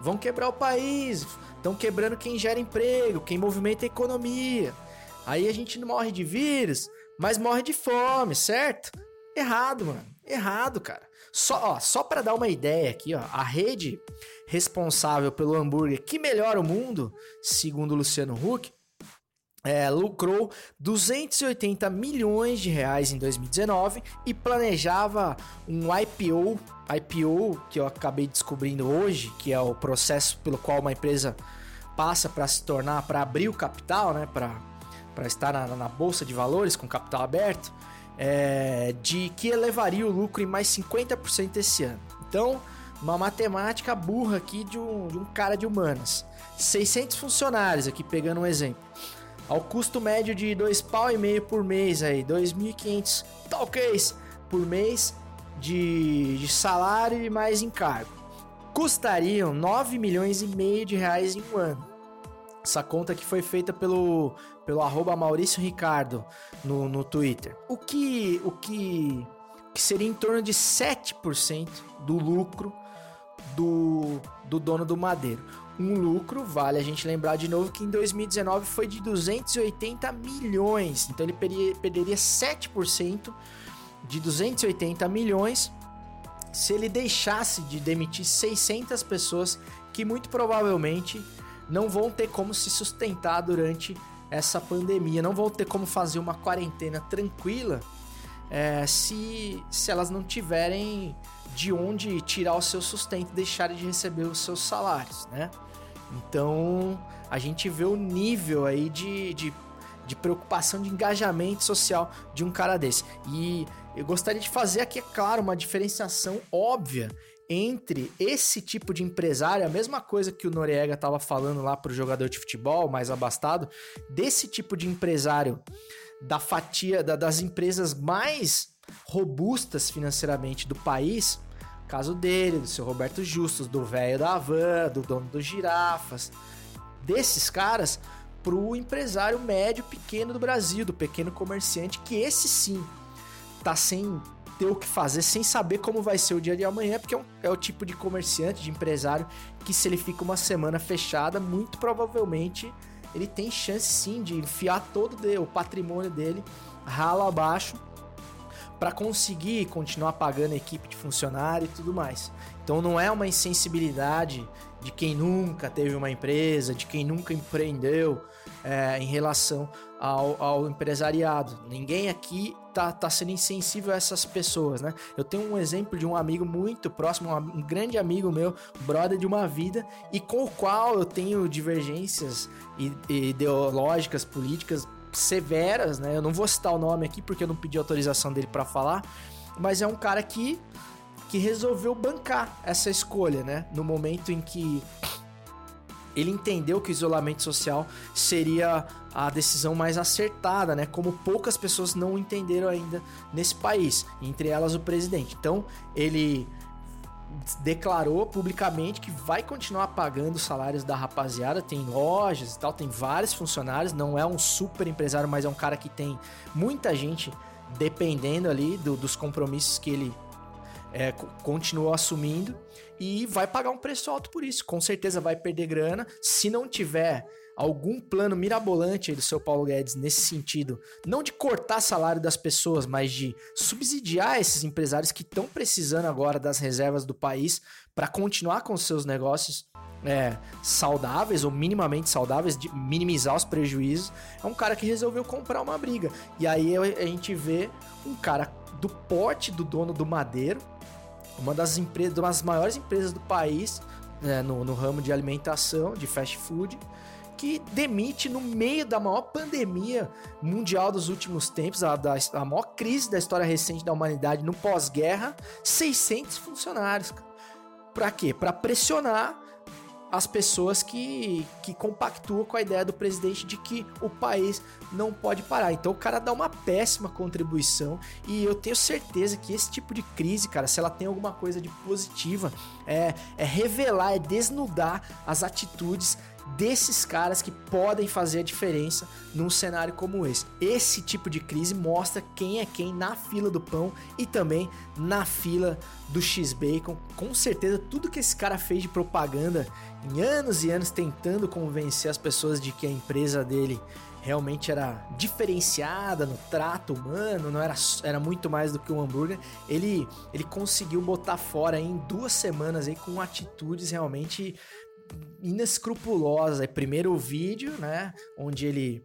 Vão quebrar o país, estão quebrando quem gera emprego, quem movimenta a economia. Aí a gente não morre de vírus, mas morre de fome, certo? Errado, mano. Errado, cara. Só, ó, só para dar uma ideia aqui, ó, a rede responsável pelo hambúrguer que melhora o mundo, segundo Luciano Huck, é, lucrou duzentos e oitenta milhões de reais em dois mil e dezenove e planejava um I P O, I P O que eu acabei descobrindo hoje, que é o processo pelo qual uma empresa passa para se tornar, para abrir o capital, né, para para estar na, na bolsa de valores com capital aberto, é, de que elevaria o lucro em mais cinquenta por cento esse ano. Então, uma matemática burra aqui de um, de um cara de humanas. seiscentos funcionários aqui, pegando um exemplo. Ao custo médio de dois pau e meio por mês, aí, dois mil e quinhentos talquês por mês de, de salário e mais encargo. Custariam nove milhões e meio de reais em um ano. Essa conta que foi feita pelo, pelo arroba Maurício Ricardo no, no Twitter. O que, o que, que seria em torno de sete por cento do lucro do, do dono do madeiro. Um lucro, vale a gente lembrar de novo, que em dois mil e dezenove foi de duzentos e oitenta milhões. Então ele perderia sete por cento de duzentos e oitenta milhões se ele deixasse de demitir seiscentas pessoas que muito provavelmente não vão ter como se sustentar durante essa pandemia, não vão ter como fazer uma quarentena tranquila é, se, se elas não tiverem de onde tirar o seu sustento, deixarem de receber os seus salários, né? Então, a gente vê o nível aí de, de, de preocupação, de engajamento social de um cara desse. E eu gostaria de fazer aqui, é claro, uma diferenciação óbvia entre esse tipo de empresário, a mesma coisa que o Noriega estava falando lá para o jogador de futebol mais abastado, desse tipo de empresário da fatia da, das empresas mais robustas financeiramente do país, caso dele, do seu Roberto Justus, do velho da Havan, do dono dos Girafas, desses caras, para o empresário médio pequeno do Brasil, do pequeno comerciante, que esse sim tá sem ter o que fazer, sem saber como vai ser o dia de amanhã, porque é, um, é o tipo de comerciante, de empresário, que se ele fica uma semana fechada, muito provavelmente ele tem chance sim de enfiar todo de, o patrimônio dele ralo abaixo para conseguir continuar pagando a equipe de funcionário e tudo mais. Então não é uma insensibilidade de quem nunca teve uma empresa, de quem nunca empreendeu é, em relação ao, ao empresariado. Ninguém aqui Tá, tá sendo insensível a essas pessoas, né? Eu tenho um exemplo de um amigo muito próximo, um grande amigo meu, brother de uma vida, e com o qual eu tenho divergências ideológicas, políticas severas, né? Eu não vou citar o nome aqui porque eu não pedi autorização dele para falar, mas é um cara que, que resolveu bancar essa escolha, né? No momento em que ele entendeu que o isolamento social seria a decisão mais acertada, né? Como poucas pessoas não entenderam ainda nesse país, entre elas o presidente. Então, ele declarou publicamente que vai continuar pagando os salários da rapaziada, tem lojas e tal, tem vários funcionários, não é um super empresário, mas é um cara que tem muita gente dependendo ali do, dos compromissos que ele É, continuou assumindo e vai pagar um preço alto por isso, com certeza vai perder grana, se não tiver algum plano mirabolante aí do seu Paulo Guedes nesse sentido, não de cortar salário das pessoas, mas de subsidiar esses empresários que estão precisando agora das reservas do país para continuar com seus negócios é, saudáveis ou minimamente saudáveis, de minimizar os prejuízos. É um cara que resolveu comprar uma briga, e aí a gente vê um cara do porte do dono do madeiro, uma das, empresas, uma das maiores empresas do país, né, no, no ramo de alimentação, de fast food, que demite no meio da maior pandemia mundial dos últimos tempos, a, da, a maior crise da história recente da humanidade no pós-guerra, seiscentos funcionários. Para quê? Para pressionar as pessoas que, que compactuam com a ideia do presidente de que o país não pode parar. Então o cara dá uma péssima contribuição, e eu tenho certeza que esse tipo de crise, cara, se ela tem alguma coisa de positiva, é, é revelar, é desnudar as atitudes desses caras que podem fazer a diferença num cenário como esse. Esse tipo de crise mostra quem é quem na fila do pão e também na fila do X-Bacon. Com certeza tudo que esse cara fez de propaganda em anos e anos, tentando convencer as pessoas de que a empresa dele realmente era diferenciada no trato humano, não era, era muito mais do que um hambúrguer, ele, ele conseguiu botar fora aí em duas semanas aí, com atitudes realmente inescrupulosas. Primeiro o vídeo, né, onde ele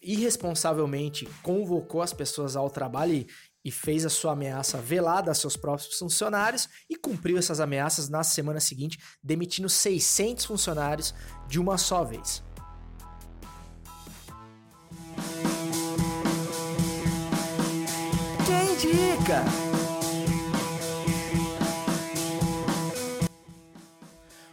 irresponsavelmente convocou as pessoas ao trabalho e, e fez a sua ameaça velada a seus próprios funcionários, e cumpriu essas ameaças na semana seguinte, demitindo seiscentos funcionários de uma só vez. Quem dica?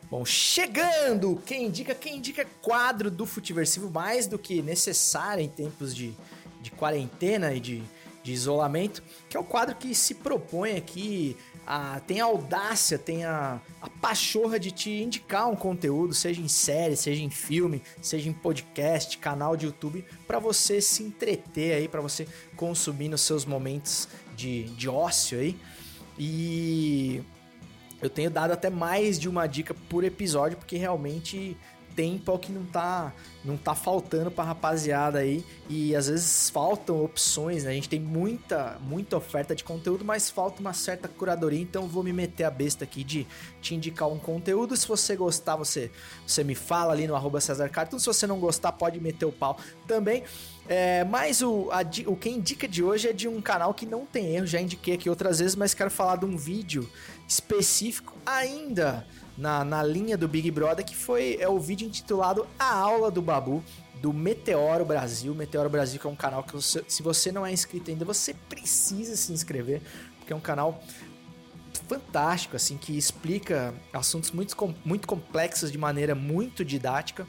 Bom, chegando! Quem indica? Quem indica é quadro do Futiversivo, mais do que necessário em tempos de, de quarentena e de de isolamento, que é o quadro que se propõe aqui, a, tem a audácia, tem a, a pachorra de te indicar um conteúdo, seja em série, seja em filme, seja em podcast, canal de YouTube, para você se entreter aí, para você consumir nos seus momentos de, de ócio aí. E eu tenho dado até mais de uma dica por episódio, porque realmente tempo é o que não tá, não tá faltando pra rapaziada aí, e às vezes faltam opções, né? A gente tem muita, muita oferta de conteúdo, mas falta uma certa curadoria, então eu vou me meter a besta aqui de te indicar um conteúdo. Se você gostar, você, você me fala ali no arroba César Cartum, se você não gostar, pode meter o pau também. É, mas o, a, o que indica de hoje é de um canal que não tem erro, já indiquei aqui outras vezes, mas quero falar de um vídeo específico ainda na, na linha do Big Brother, que foi, é o vídeo intitulado A Aula do Babu, do Meteoro Brasil. Meteoro Brasil, que é um canal que você, se você não é inscrito ainda, você precisa se inscrever, porque é um canal fantástico, assim, que explica assuntos muito, muito complexos de maneira muito didática.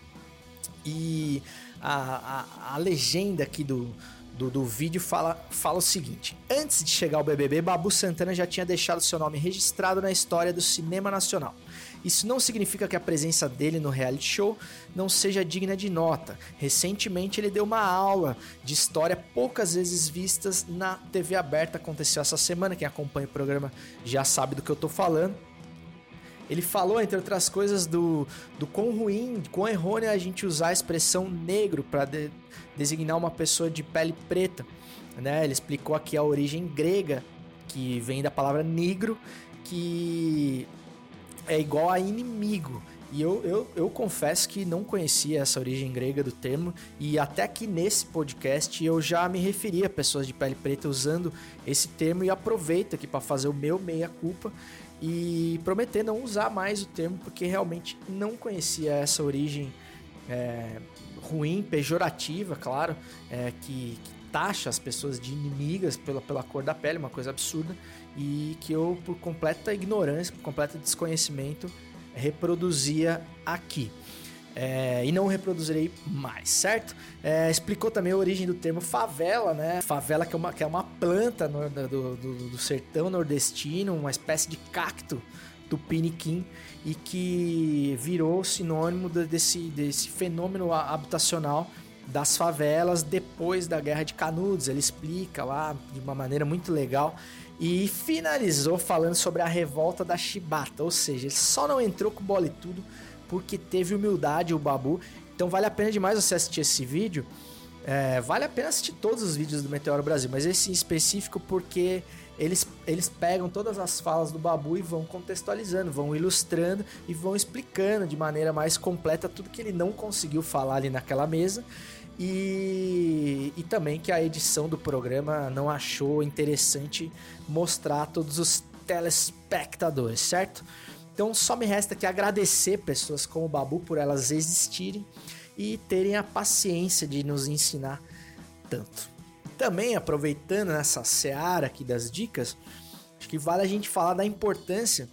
E a, a, a legenda aqui do, do, do vídeo fala, fala o seguinte: antes de chegar ao B B B, Babu Santana já tinha deixado seu nome registrado na história do cinema nacional. Isso não significa que a presença dele no reality show não seja digna de nota. Recentemente ele deu uma aula de história poucas vezes vistas na T V aberta, aconteceu essa semana, quem acompanha o programa já sabe do que eu tô falando. Ele falou, entre outras coisas, do, do quão ruim, quão errôneo é a gente usar a expressão negro para de, designar uma pessoa de pele preta, né? Ele explicou aqui a origem grega, que vem da palavra negro, que é igual a inimigo. E eu, eu, eu confesso que não conhecia essa origem grega do termo, e até aqui nesse podcast eu já me referi a pessoas de pele preta usando esse termo, e aproveito aqui para fazer o meu meia-culpa e prometer não usar mais o termo, porque realmente não conhecia essa origem é, ruim, pejorativa, claro, é, que, que taxa as pessoas de inimigas pela, pela cor da pele, uma coisa absurda, e que eu, por completa ignorância, por completo desconhecimento, reproduzia aqui. É, e não reproduzirei mais, certo? É, explicou também a origem do termo favela, né? Favela, que é uma, que é uma planta no, do, do, do sertão nordestino, uma espécie de cacto tupiniquim, e que virou sinônimo desse, desse fenômeno habitacional das favelas depois da Guerra de Canudos. Ele explica lá de uma maneira muito legal. E finalizou falando sobre a revolta da chibata, ou seja, ele só não entrou com bola e tudo porque teve humildade, o Babu. Então vale a pena demais você assistir esse vídeo, é, vale a pena assistir todos os vídeos do Meteoro Brasil, mas esse em específico, porque eles, eles pegam todas as falas do Babu e vão contextualizando, vão ilustrando e vão explicando de maneira mais completa tudo que ele não conseguiu falar ali naquela mesa. E, e também que a edição do programa não achou interessante mostrar a todos os telespectadores, certo? Então só me resta aqui agradecer pessoas como o Babu por elas existirem e terem a paciência de nos ensinar tanto. Também, aproveitando essa seara aqui das dicas, acho que vale a gente falar da importância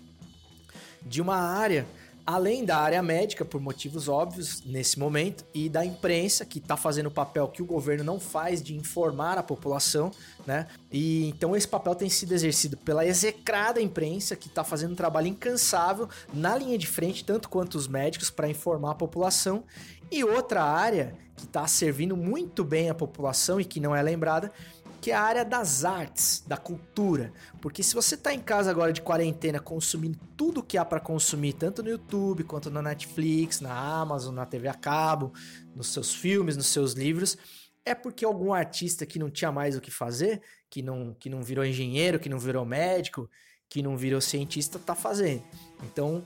de uma área além da área médica, por motivos óbvios nesse momento, e da imprensa, que está fazendo o papel que o governo não faz de informar a população, né? E então esse papel tem sido exercido pela execrada imprensa, que está fazendo um trabalho incansável na linha de frente, tanto quanto os médicos, para informar a população. E outra área que está servindo muito bem a população e que não é lembrada, que é a área das artes, da cultura. Porque se você tá em casa agora de quarentena consumindo tudo que há para consumir, tanto no YouTube, quanto na Netflix, na Amazon, na T V a cabo, nos seus filmes, nos seus livros, é porque algum artista que não tinha mais o que fazer, que não, que não virou engenheiro, que não virou médico, que não virou cientista, tá fazendo. Então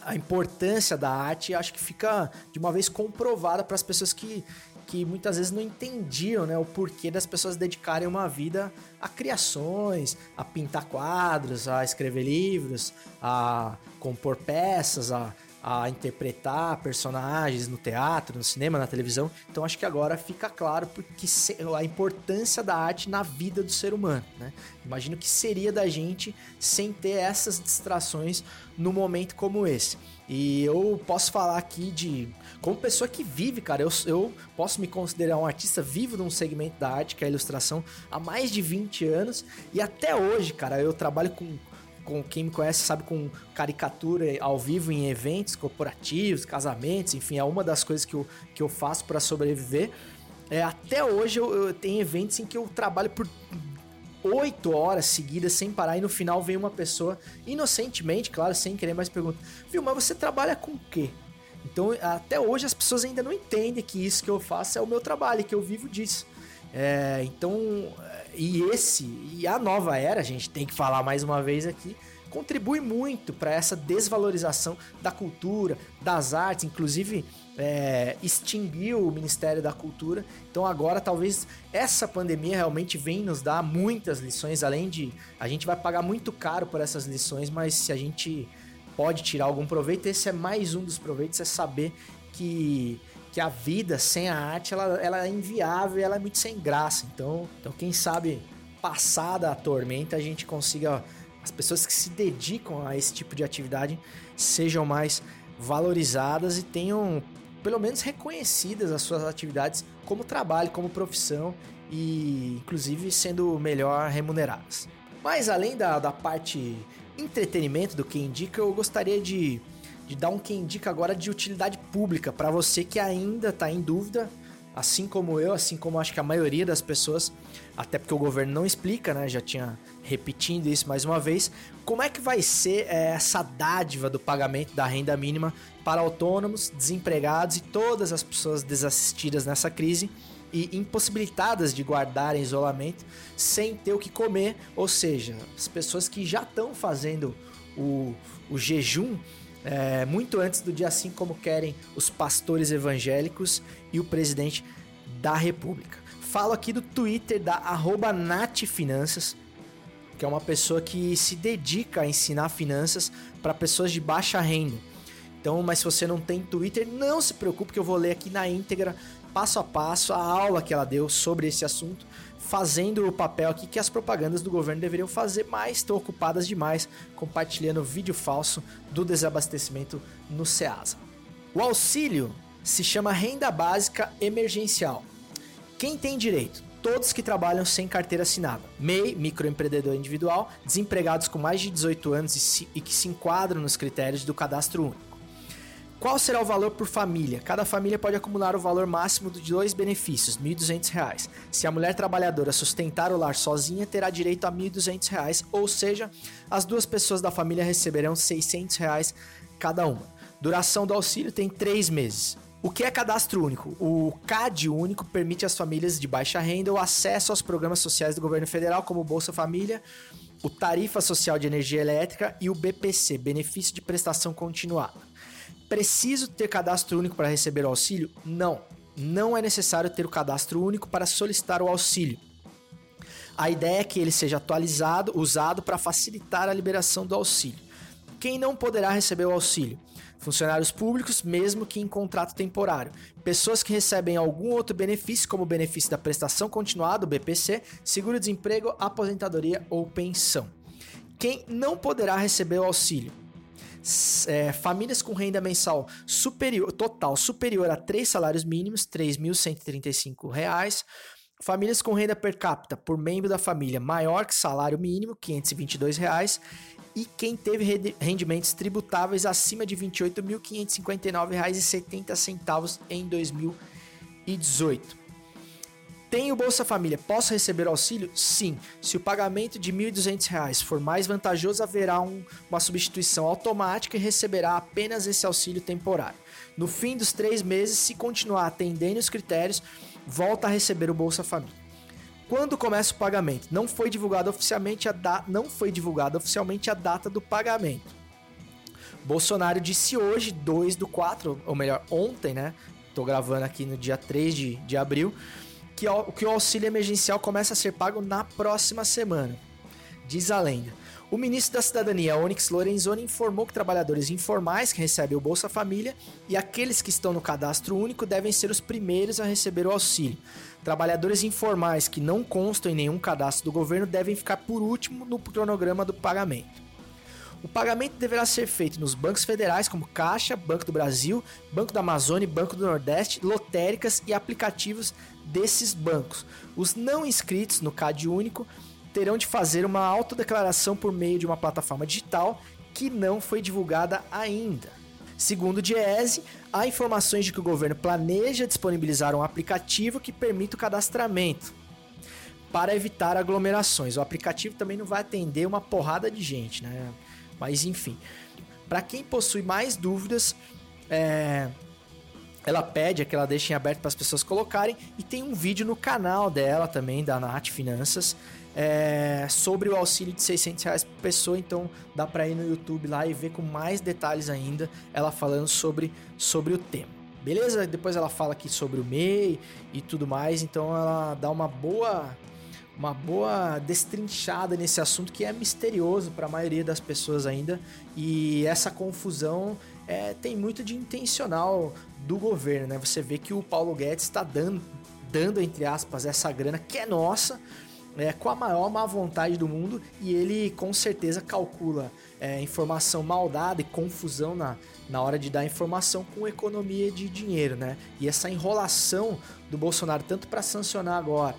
a importância da arte, acho que fica de uma vez comprovada para as pessoas que, que muitas vezes não entendiam, né, o porquê das pessoas dedicarem uma vida a criações, a pintar quadros, a escrever livros, a compor peças, a, a interpretar personagens no teatro, no cinema, na televisão. Então acho que agora fica claro porque a importância da arte na vida do ser humano, né? Imagino que seria da gente sem ter essas distrações num momento como esse. E eu posso falar aqui de... Como pessoa que vive, cara, eu, eu posso me considerar um artista vivo de um segmento da arte, que é a ilustração, há mais de vinte anos. E até hoje, cara, eu trabalho com... com quem me conhece sabe, com caricatura ao vivo em eventos corporativos, casamentos, enfim, é uma das coisas que eu, que eu faço para sobreviver. É, até hoje eu, eu tenho eventos em que eu trabalho por oito horas seguidas sem parar, e no final vem uma pessoa, inocentemente, claro, sem querer, mas pergunta: viu, mas você trabalha com o quê? Então até hoje as pessoas ainda não entendem que isso que eu faço é o meu trabalho, que eu vivo disso. É, então, e esse, e a nova era, a gente tem que falar mais uma vez aqui, contribui muito para essa desvalorização da cultura, das artes, inclusive é, extinguiu o Ministério da Cultura. Então agora talvez essa pandemia realmente vem nos dar muitas lições, além de, a gente vai pagar muito caro por essas lições, mas se a gente pode tirar algum proveito, esse é mais um dos proveitos, é saber que... que a vida sem a arte, ela, ela é inviável, ela é muito sem graça. Então, então, quem sabe, passada a tormenta, a gente consiga... As pessoas que se dedicam a esse tipo de atividade sejam mais valorizadas e tenham, pelo menos, reconhecidas as suas atividades como trabalho, como profissão e, inclusive, sendo melhor remuneradas. Mas, além da, da parte entretenimento do que indica, eu gostaria de... de dar um quem indica agora de utilidade pública para você que ainda está em dúvida, assim como eu, assim como acho que a maioria das pessoas, até porque o governo não explica, né? Já tinha repetindo isso mais uma vez. Como é que vai ser é, essa dádiva do pagamento da renda mínima para autônomos, desempregados e todas as pessoas desassistidas nessa crise e impossibilitadas de guardar em isolamento sem ter o que comer, ou seja, as pessoas que já estão fazendo o, o jejum, É, muito antes do dia, assim como querem os pastores evangélicos e o presidente da República. Falo aqui do Twitter da arroba Nath Finanças, que é uma pessoa que se dedica a ensinar finanças para pessoas de baixa renda. Então, mas se você não tem Twitter, não se preocupe que eu vou ler aqui na íntegra, passo a passo, a aula que ela deu sobre esse assunto, fazendo o papel aqui que as propagandas do governo deveriam fazer, mas estão ocupadas demais compartilhando vídeo falso do desabastecimento no Ceasa. O auxílio se chama Renda Básica Emergencial. Quem tem direito? Todos que trabalham sem carteira assinada. M E I, microempreendedor individual, desempregados com mais de dezoito anos e, se, e que se enquadram nos critérios do Cadastro Único. Qual será o valor por família? Cada família pode acumular o valor máximo de dois benefícios, mil e duzentos reais. Se a mulher trabalhadora sustentar o lar sozinha, terá direito a mil e duzentos reais, ou seja, as duas pessoas da família receberão seiscentos reais cada uma. Duração do auxílio tem três meses. O que é cadastro único? O C A D único permite às famílias de baixa renda o acesso aos programas sociais do governo federal, como o Bolsa Família, o Tarifa Social de Energia Elétrica e o B P C, Benefício de Prestação Continuada. Preciso ter cadastro único para receber o auxílio? Não, não é necessário ter o cadastro único para solicitar o auxílio. A ideia é que ele seja atualizado, usado para facilitar a liberação do auxílio. Quem não poderá receber o auxílio? Funcionários públicos, mesmo que em contrato temporário. Pessoas que recebem algum outro benefício, como o benefício da prestação continuada, o B P C, seguro-desemprego, aposentadoria ou pensão. Quem não poderá receber o auxílio? É, famílias com renda mensal superior, total superior a três salários mínimos, três mil cento e trinta e cinco reais. Famílias com renda per capita por membro da família maior que salário mínimo, quinhentos e vinte e dois reais. E quem teve rendimentos tributáveis acima de vinte e oito mil quinhentos e cinquenta e nove reais e setenta centavos em dois mil e dezoito. Tenho Bolsa Família, posso receber auxílio? Sim. Se o pagamento de mil e duzentos reais for mais vantajoso, haverá um, uma substituição automática e receberá apenas esse auxílio temporário. No fim dos três meses, se continuar atendendo os critérios, volta a receber o Bolsa Família. Quando começa o pagamento? Não foi divulgada oficialmente a, da... Não foi divulgada oficialmente a data do pagamento. Bolsonaro disse hoje, dois do quatro, ou melhor, ontem, né? Tô gravando aqui no dia três de abril. Que o auxílio emergencial começa a ser pago na próxima semana. diz a lenda. O ministro da Cidadania, Onyx Lorenzoni, informou que trabalhadores informais que recebem o Bolsa Família e aqueles que estão no cadastro único devem ser os primeiros a receber o auxílio. Trabalhadores informais que não constam em nenhum cadastro do governo devem ficar por último no cronograma do pagamento. O pagamento deverá ser feito nos bancos federais como Caixa, Banco do Brasil, Banco da Amazônia e Banco do Nordeste, lotéricas e aplicativos desses bancos. Os não inscritos no Cade Único terão de fazer uma autodeclaração por meio de uma plataforma digital que não foi divulgada ainda. Segundo o DIEESE, há informações de que o governo planeja disponibilizar um aplicativo que permita o cadastramento para evitar aglomerações. O aplicativo também não vai atender uma porrada de gente, né? Mas enfim, para quem possui mais dúvidas, é... ela pede que ela deixe em aberto para as pessoas colocarem, e tem um vídeo no canal dela também, da Nath Finanças, é... sobre o auxílio de seiscentos reais por pessoa. Então dá para ir no YouTube lá e ver com mais detalhes ainda ela falando sobre, sobre o tema, beleza? Depois ela fala aqui sobre o M E I e tudo mais, então ela dá uma boa... uma boa destrinchada nesse assunto que é misterioso para a maioria das pessoas ainda, e essa confusão é, tem muito de intencional do governo, né? Você vê que o Paulo Guedes está dando, dando, entre aspas, essa grana que é nossa, é, com a maior má vontade do mundo, e ele com certeza calcula é, informação mal dada e confusão na, na hora de dar informação com economia de dinheiro, né? E essa enrolação do Bolsonaro, tanto para sancionar agora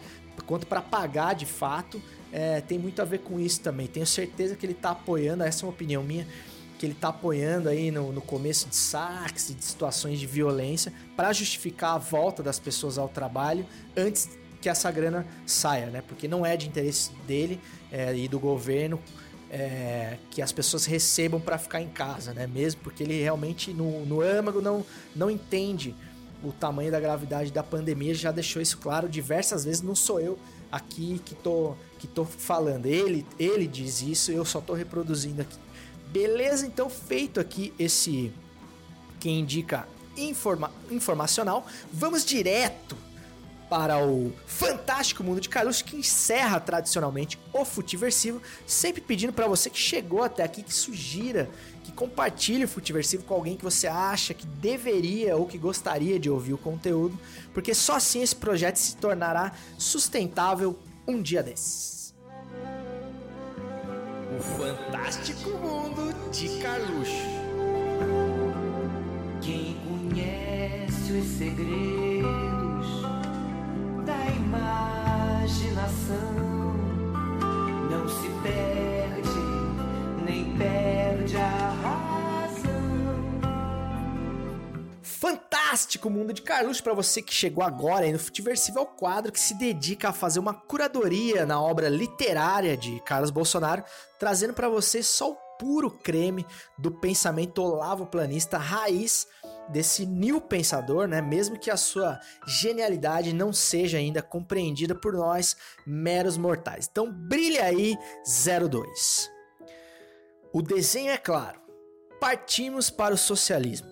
quanto para pagar de fato, é, tem muito a ver com isso também. Tenho certeza que ele está apoiando, essa é uma opinião minha, que ele está apoiando aí no, no começo de saques e de situações de violência para justificar a volta das pessoas ao trabalho antes que essa grana saia, né? Porque não é de interesse dele é, e do governo é, que as pessoas recebam para ficar em casa, né? Mesmo porque ele realmente no, no âmago não, não entende o tamanho da gravidade da pandemia, já deixou isso claro diversas vezes. Não sou eu aqui que tô, que tô falando, ele, ele diz isso, eu só tô reproduzindo aqui. Beleza, então feito aqui esse Quem Indica informa, Informacional, vamos direto para o Fantástico Mundo de Carluxo, que encerra tradicionalmente o Futiversivo, sempre pedindo para você que chegou até aqui, que sugira, que compartilhe o Futiversivo com alguém que você acha que deveria ou que gostaria de ouvir o conteúdo, porque só assim esse projeto se tornará sustentável um dia desses. O Fantástico Mundo de Carluxo. Quem conhece os segredos da imaginação não se perde, nem perde a razão. Fantástico Mundo de Carluxo, para você que chegou agora aí no Futiversivo, é o quadro que se dedica a fazer uma curadoria na obra literária de Carlos Bolsonaro, trazendo para você só o puro creme do pensamento olavo-planista raiz desse new pensador, né? Mesmo que a sua genialidade não seja ainda compreendida por nós, meros mortais. Então brilha aí, zero dois. O desenho é claro. Partimos para o socialismo.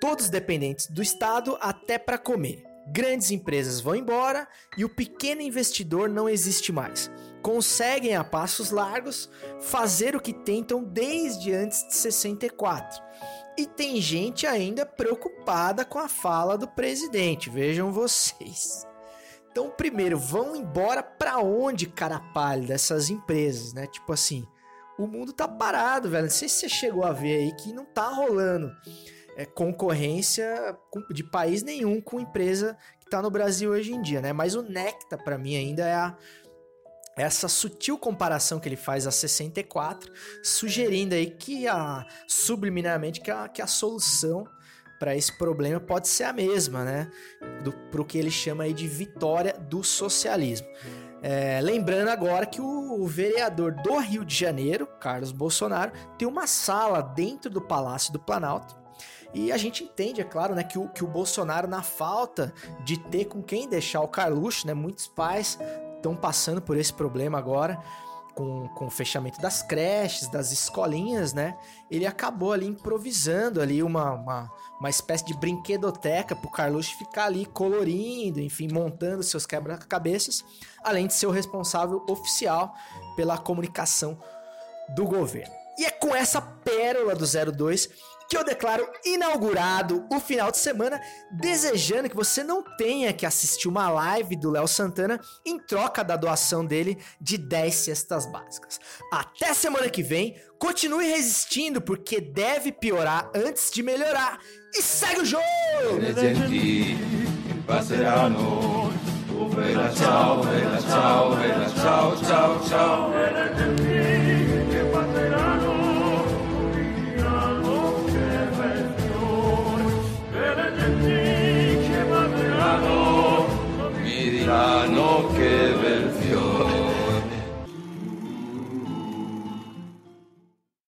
Todos dependentes do Estado até para comer. Grandes empresas vão embora e o pequeno investidor não existe mais. Conseguem a passos largos fazer o que tentam desde antes de sessenta e quatro. E tem gente ainda preocupada com a fala do presidente, vejam vocês. Então, primeiro, vão embora pra onde, cara pálida, dessas empresas, né? Tipo assim, o mundo tá parado, velho. Não sei se você chegou a ver aí que não tá rolando é, concorrência de país nenhum com empresa que tá no Brasil hoje em dia, né? Mas o Necta, pra mim, ainda é a... essa sutil comparação que ele faz a sessenta e quatro, sugerindo aí que a, subliminarmente que a, que a solução para esse problema pode ser a mesma, né? Para o que ele chama aí de vitória do socialismo. É, lembrando agora que o, o vereador do Rio de Janeiro, Carlos Bolsonaro, tem uma sala dentro do Palácio do Planalto. E a gente entende, é claro, né, que o, que o Bolsonaro, na falta de ter com quem deixar o Carluxo, né, muitos pais estão passando por esse problema agora, com, com o fechamento das creches, das escolinhas, né? Ele acabou ali improvisando ali uma, uma, uma espécie de brinquedoteca pro Carluxo ficar ali colorindo, enfim, montando seus quebra-cabeças, além de ser o responsável oficial pela comunicação do governo. E é com essa pérola do zero dois que eu declaro inaugurado o final de semana, desejando que você não tenha que assistir uma live do Léo Santana em troca da doação dele de dez cestas básicas. Até semana que vem, continue resistindo porque deve piorar antes de melhorar. E segue o jogo!